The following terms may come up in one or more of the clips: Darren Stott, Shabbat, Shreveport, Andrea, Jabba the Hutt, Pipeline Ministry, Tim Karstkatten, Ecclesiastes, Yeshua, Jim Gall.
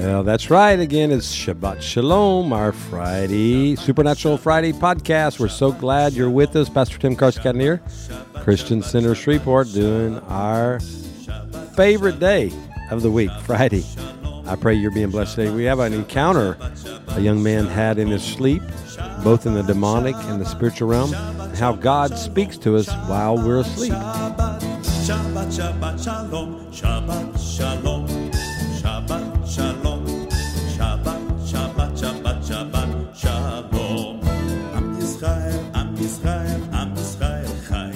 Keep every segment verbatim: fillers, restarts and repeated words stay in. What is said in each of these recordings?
Well, that's right. Again, it's Shabbat Shalom, our Friday, Supernatural Friday podcast. We're so glad you're with us. Pastor Tim Karstkatten here, Christian Center Shreveport, doing our favorite day of the week, Friday. I pray you're being blessed today. We have an encounter a young man had in his sleep, both in the demonic and the spiritual realm, and how God speaks to us while we're asleep. Shabbat, Shabbat, Shalom, Shabbat, Shalom, Shabbat, Shalom, Shabbat, Shabbat, Shabbat, Shabbat, Shalom. Am Yisrael, Am Yisrael, Am Yisrael, Chai.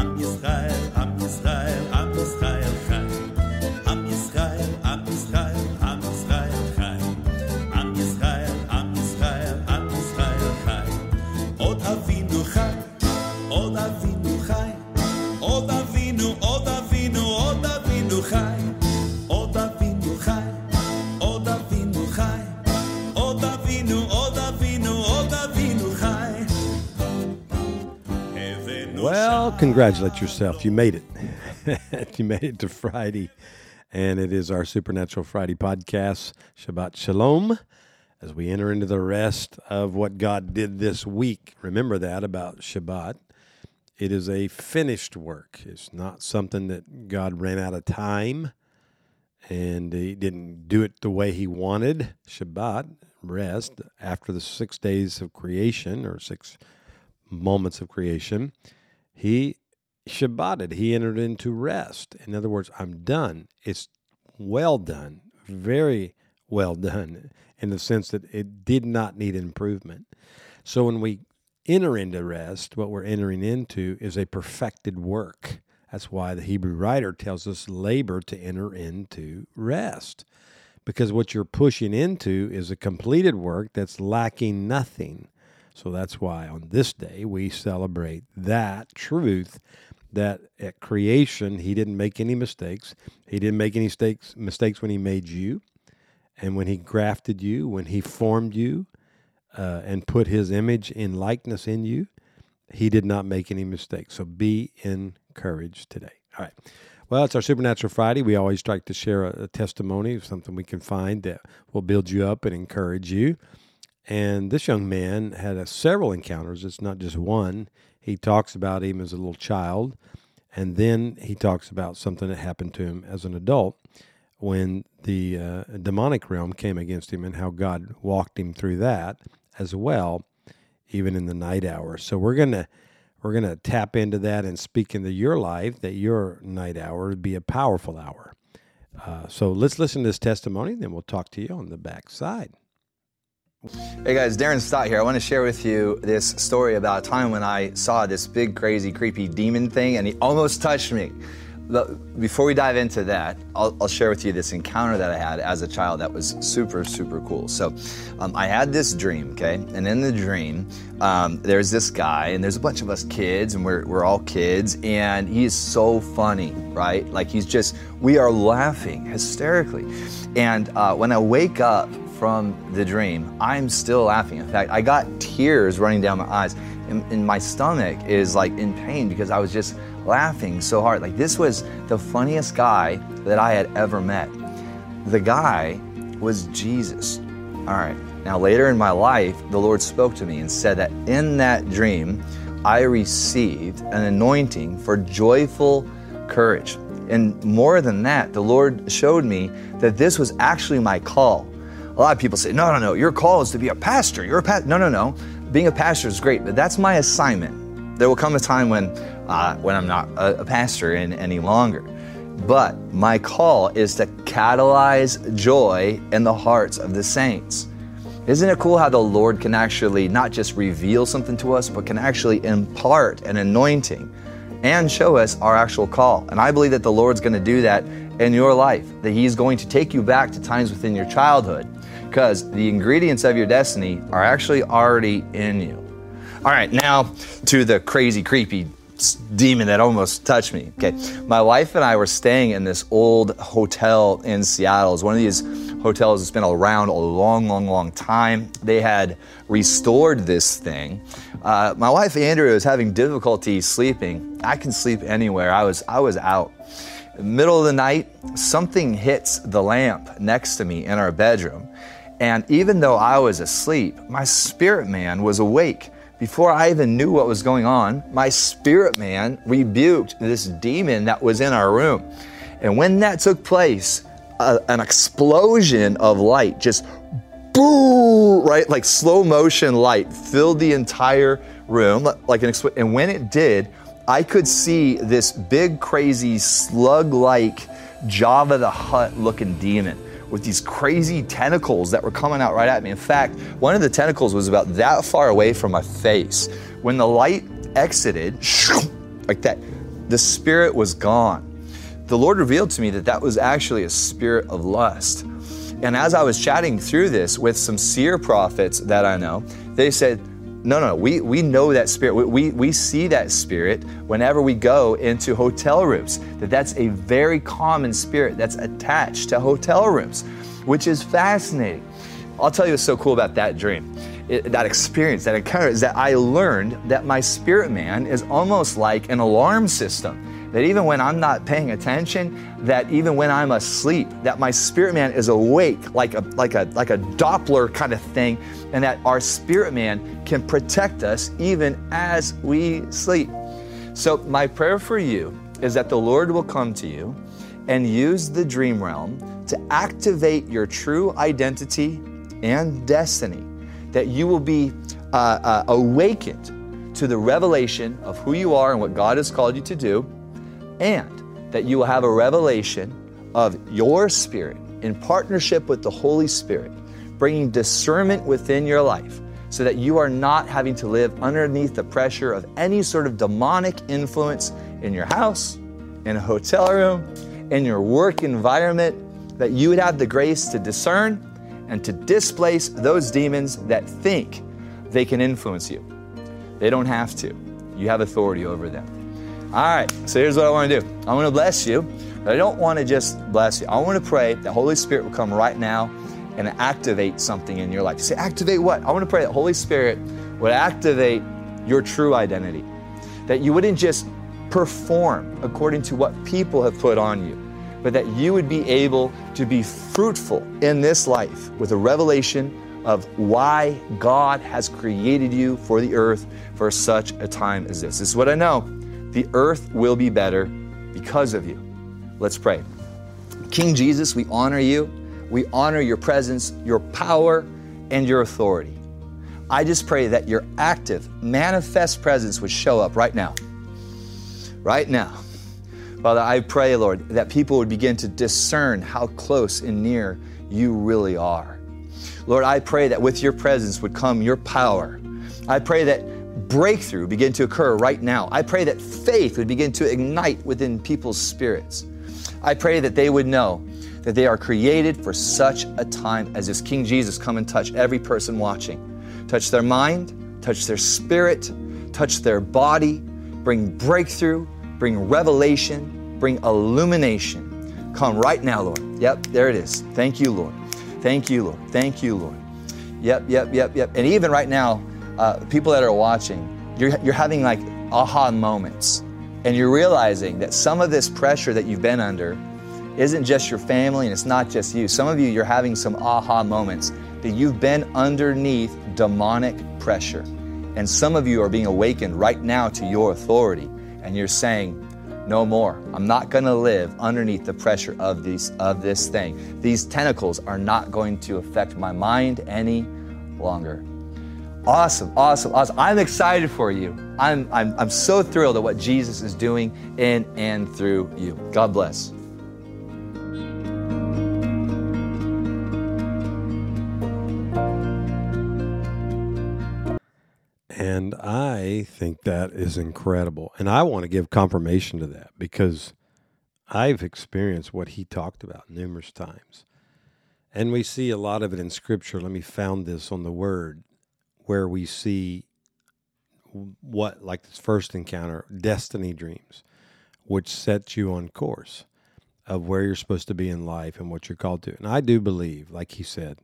Am Yisrael, Am Yisrael, Am Yisrael, Chai. Am Yisrael, Am Yisrael, Am Yisrael, Chai. Am Yisrael, Am Yisrael, Am Yisrael, Chai. Od Avinu Chai, Od Avinu Chai, Od Avinu. Well, congratulate yourself. You made it. You made it to Friday. And it is our Supernatural Friday podcast. Shabbat Shalom. As we enter into the rest of what God did this week, remember that about Shabbat. It is a finished work. It's not something that God ran out of time and he didn't do it the way he wanted. Shabbat, rest, after the six days of creation or six moments of creation, he Shabbated. He entered into rest. In other words, I'm done. It's well done, very well done, in the sense that it did not need improvement. So when we enter into rest, what we're entering into is a perfected work. That's why the Hebrew writer tells us labor to enter into rest, because what you're pushing into is a completed work that's lacking nothing. So that's why on this day we celebrate that truth that at creation, he didn't make any mistakes. He didn't make any mistakes, mistakes when he made you and when he grafted you, when he formed you uh, and put his image and likeness in you. He did not make any mistakes. So be encouraged today. All right. Well, it's our Supernatural Friday. We always try to share a, a testimony of something we can find that will build you up and encourage you. And this young man had a, several encounters. It's not just one. He talks about him as a little child, and then he talks about something that happened to him as an adult when the uh, demonic realm came against him and how God walked him through that as well, even in the night hours. So we're going to we're going to tap into that and speak into your life, that your night hour would be a powerful hour. Uh, so let's listen to this testimony, then we'll talk to you on the back side. Hey guys, Darren Stott here. I want to share with you this story about a time when I saw this big, crazy, creepy demon thing and he almost touched me. Before we dive into that, I'll, I'll share with you this encounter that I had as a child that was super, super cool. So um, I had this dream, okay? And in the dream, um, there's this guy and there's a bunch of us kids and we're, we're all kids and he is so funny, right? Like he's just, we are laughing hysterically. And uh, when I wake up from the dream, I'm still laughing. In fact, I got tears running down my eyes and, and my stomach is like in pain because I was just laughing so hard. Like this was the funniest guy that I had ever met. The guy was Jesus. All right. Now later in my life, the Lord spoke to me and said that in that dream, I received an anointing for joyful courage. And more than that, the Lord showed me that this was actually my call. A lot of people say, no, no, no, your call is to be a pastor. You're a pastor. No, no, no. Being a pastor is great, but that's my assignment. There will come a time when uh, when I'm not a, a pastor in, any longer. But my call is to catalyze joy in the hearts of the saints. Isn't it cool how the Lord can actually not just reveal something to us, but can actually impart an anointing and show us our actual call? And I believe that the Lord's going to do that in your life, that he's going to take you back to times within your childhood, because the ingredients of your destiny are actually already in you. All right, now to the crazy, creepy demon that almost touched me. Okay, my wife and I were staying in this old hotel in Seattle. It's one of these hotels that's been around a long, long, long time. They had restored this thing. Uh, my wife, Andrea, was having difficulty sleeping. I can sleep anywhere. I was, I was out. Middle of the night, something hits the lamp next to me in our bedroom. And even though I was asleep, my spirit man was awake. Before I even knew what was going on, my spirit man rebuked this demon that was in our room. And when that took place, a, an explosion of light, just boom, right? Like slow motion light filled the entire room. Like an expl- And when it did, I could see this big, crazy, slug-like Jabba the Hutt looking demon with these crazy tentacles that were coming out right at me. In fact, one of the tentacles was about that far away from my face. When the light exited, like that, the spirit was gone. The Lord revealed to me that that was actually a spirit of lust. And as I was chatting through this with some seer prophets that I know, they said, no, no, we we know that spirit. We, we we see that spirit whenever we go into hotel rooms, that that's a very common spirit that's attached to hotel rooms, which is fascinating. I'll tell you what's so cool about that dream, it, that experience, that encounter, is that I learned that my spirit man is almost like an alarm system, that even when I'm not paying attention, that even when I'm asleep, that my spirit man is awake like a like a like a Doppler kind of thing, and that our spirit man can protect us even as we sleep. So my prayer for you is that the Lord will come to you and use the dream realm to activate your true identity and destiny, that you will be uh, uh, awakened to the revelation of who you are and what God has called you to do, and that you will have a revelation of your spirit in partnership with the Holy Spirit, bringing discernment within your life so that you are not having to live underneath the pressure of any sort of demonic influence in your house, in a hotel room, in your work environment, that you would have the grace to discern and to displace those demons that think they can influence you. They don't have to. You have authority over them. All right, so here's what I want to do. I want to bless you, but I don't want to just bless you. I want to pray that Holy Spirit will come right now and activate something in your life. You say, activate what? I want to pray that Holy Spirit would activate your true identity, that you wouldn't just perform according to what people have put on you, but that you would be able to be fruitful in this life with a revelation of why God has created you for the earth for such a time as this. This is what I know. The earth will be better because of you. Let's pray. King Jesus, we honor you. We honor your presence, your power, and your authority. I just pray that your active, manifest presence would show up right now. Right now. Father, I pray, Lord, that people would begin to discern how close and near you really are. Lord, I pray that with your presence would come your power. I pray that breakthrough begin to occur right now. I pray that faith would begin to ignite within people's spirits. I pray that they would know that they are created for such a time as this. King Jesus, come and touch every person watching. Touch their mind, touch their spirit, touch their body, bring breakthrough, bring revelation, bring illumination. Come right now, Lord. Yep, there it is. Thank you, Lord. Thank you, Lord. Thank you, Lord. Yep, yep, yep, yep. And even right now, uh, people that are watching, you're, you're having like aha moments, and you're realizing that some of this pressure that you've been under isn't just your family and it's not just you. Some of you, you're having some aha moments that you've been underneath demonic pressure. And some of you are being awakened right now to your authority. And you're saying, no more. I'm not gonna live underneath the pressure of these of this thing. These tentacles are not going to affect my mind any longer. Awesome, awesome, awesome. I'm excited for you. I'm, I'm, I'm so thrilled at what Jesus is doing in and through you. God bless. And I think that is incredible. And I want to give confirmation to that because I've experienced what he talked about numerous times. And we see a lot of it in Scripture. Let me found this on the Word, where we see what, like this first encounter, destiny dreams, which sets you on course of where you're supposed to be in life and what you're called to. And I do believe, like he said,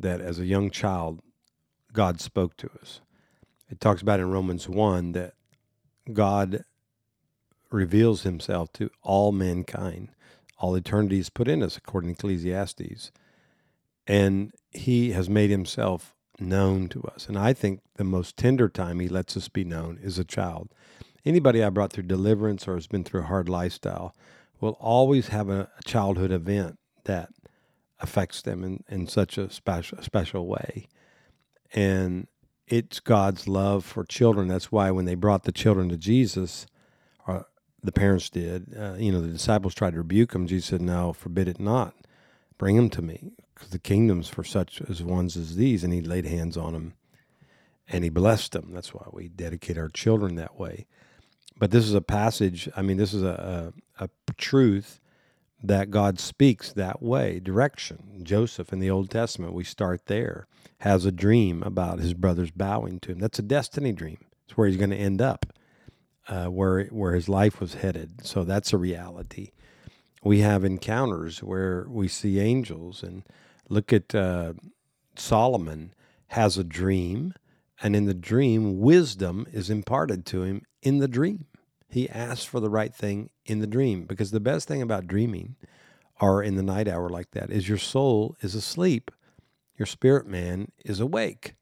that as a young child, God spoke to us. It talks about in Romans one that God reveals himself to all mankind. All eternity is put in us, according to Ecclesiastes. And he has made himself known to us. And I think the most tender time he lets us be known is a child. Anybody I brought through deliverance or has been through a hard lifestyle will always have a childhood event that affects them in, in such a special, special way. And it's God's love for children. That's why when they brought the children to Jesus, or the parents did, uh, you know, the disciples tried to rebuke them. Jesus said, no, forbid it not. Bring them to me, because the kingdom's for such as ones as these. And he laid hands on them, and he blessed them. That's why we dedicate our children that way. But this is a passage, I mean, this is a, a, a truth that God speaks that way, direction. Joseph in the Old Testament, we start there, has a dream about his brothers bowing to him. That's a destiny dream. It's where he's going to end up, uh, where where his life was headed. So that's a reality. We have encounters where we see angels, and look at uh, Solomon has a dream, and in the dream, wisdom is imparted to him in the dream. He asks for the right thing in the dream, because the best thing about dreaming or in the night hour like that is your soul is asleep. Your spirit man is awake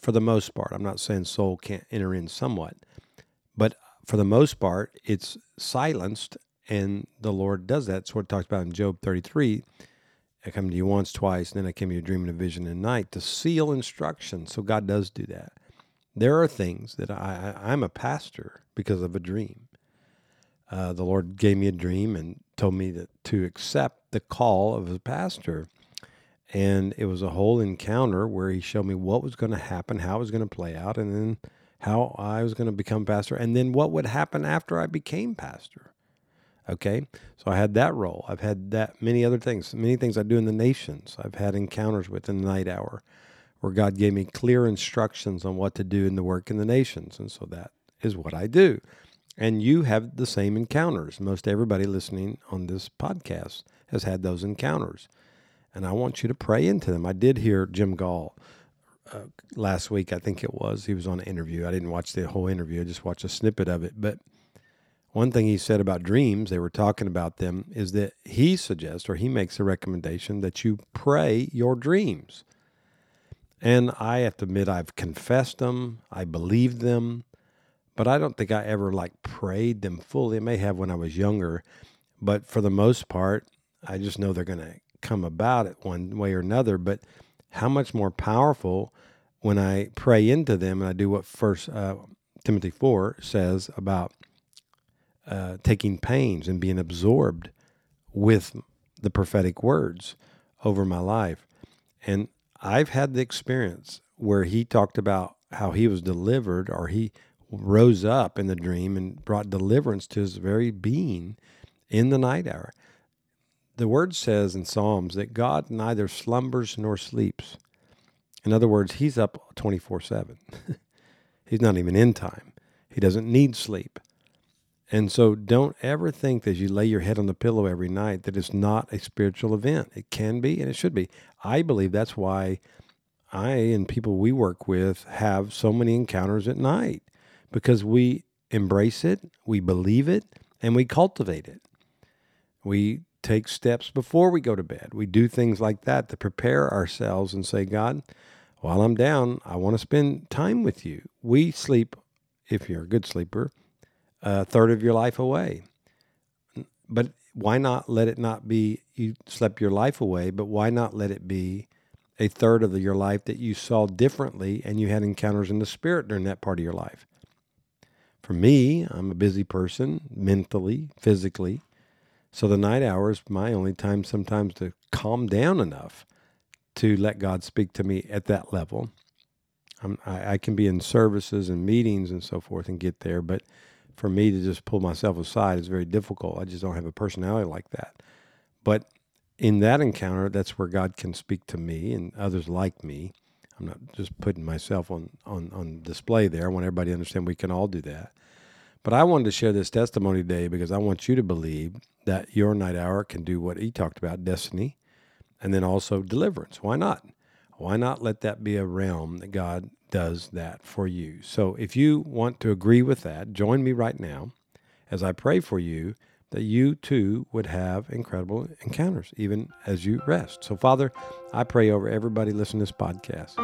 for the most part. I'm not saying soul can't enter in somewhat, but for the most part, it's silenced, and the Lord does that. That's what it talks about in Job thirty-three. I come to you once, twice, and then I came to you dreaming a vision in night to seal instruction. So God does do that. There are things that I, I, I'm a pastor because of a dream. Uh, the Lord gave me a dream and told me that, to accept the call of a pastor. And it was a whole encounter where he showed me what was going to happen, how it was going to play out, and then how I was going to become pastor, and then what would happen after I became pastor. Okay, so I had that role. I've had that many other things, many things I do in the nations. I've had encounters with in the night hour where God gave me clear instructions on what to do in the work in the nations. And so that is what I do. And you have the same encounters. Most everybody listening on this podcast has had those encounters. And I want you to pray into them. I did hear Jim Gall uh, last week, I think it was. He was on an interview. I didn't watch the whole interview. I just watched a snippet of it. But one thing he said about dreams, they were talking about them, is that he suggests, or he makes a recommendation, that you pray your dreams. And I have to admit, I've confessed them, I believed them, but I don't think I ever like prayed them fully. I may have when I was younger, but for the most part, I just know they're going to come about it one way or another. But how much more powerful when I pray into them, and I do what First uh, Timothy four says about Uh, taking pains and being absorbed with the prophetic words over my life. And I've had the experience where he talked about how he was delivered, or he rose up in the dream and brought deliverance to his very being in the night hour. The word says in Psalms that God neither slumbers nor sleeps. In other words, he's up twenty-four seven. He's not even in time. He doesn't need sleep. And so don't ever think that as you lay your head on the pillow every night that it's not a spiritual event. It can be, and it should be. I believe that's why I and people we work with have so many encounters at night, because we embrace it, we believe it, and we cultivate it. We take steps before we go to bed. We do things like that to prepare ourselves and say, God, while I'm down, I want to spend time with you. We sleep, if you're a good sleeper, a third of your life away. But why not let it not be you slept your life away, but why not let it be a third of your life that you saw differently and you had encounters in the spirit during that part of your life? For me, I'm a busy person, mentally, physically. So the night hour is my only time sometimes to calm down enough to let God speak to me at that level. I'm, I, I can be in services and meetings and so forth and get there, but for me to just pull myself aside is very difficult. I just don't have a personality like that. But in that encounter, that's where God can speak to me and others like me. I'm not just putting myself on, on, on display there. I want everybody to understand we can all do that. But I wanted to share this testimony today because I want you to believe that your night hour can do what he talked about, destiny, and then also deliverance. Why not? Why not let that be a realm that God does that for you? So if you want to agree with that, join me right now as I pray for you, that you too would have incredible encounters, even as you rest. So, Father, I pray over everybody listening to this podcast,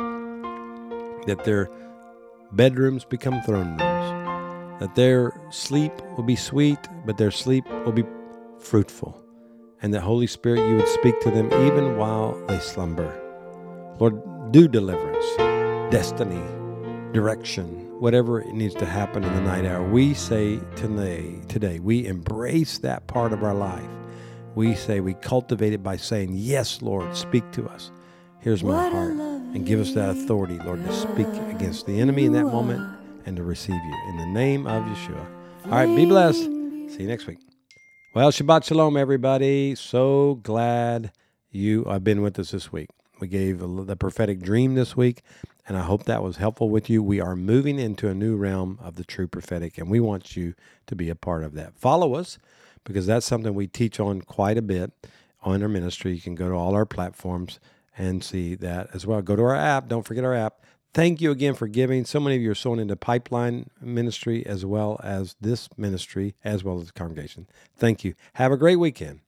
that their bedrooms become throne rooms, that their sleep will be sweet, but their sleep will be fruitful, and that, Holy Spirit, you would speak to them even while they slumber. Lord, do deliverance, destiny, direction, whatever it needs to happen in the night hour. We say today, today, we embrace that part of our life. We say we cultivate it by saying, yes, Lord, speak to us. Here's my heart. And give us that authority, Lord, to speak against the enemy in that moment and to receive you. In the name of Yeshua. All right, be blessed. See you next week. Well, Shabbat Shalom, everybody. So glad you have been with us this week. We gave the prophetic dream this week, and I hope that was helpful with you. We are moving into a new realm of the true prophetic, and we want you to be a part of that. Follow us, because that's something we teach on quite a bit on our ministry. You can go to all our platforms and see that as well. Go to our app. Don't forget our app. Thank you again for giving. So many of you are sowing into Pipeline Ministry as well as this ministry, as well as the congregation. Thank you. Have a great weekend.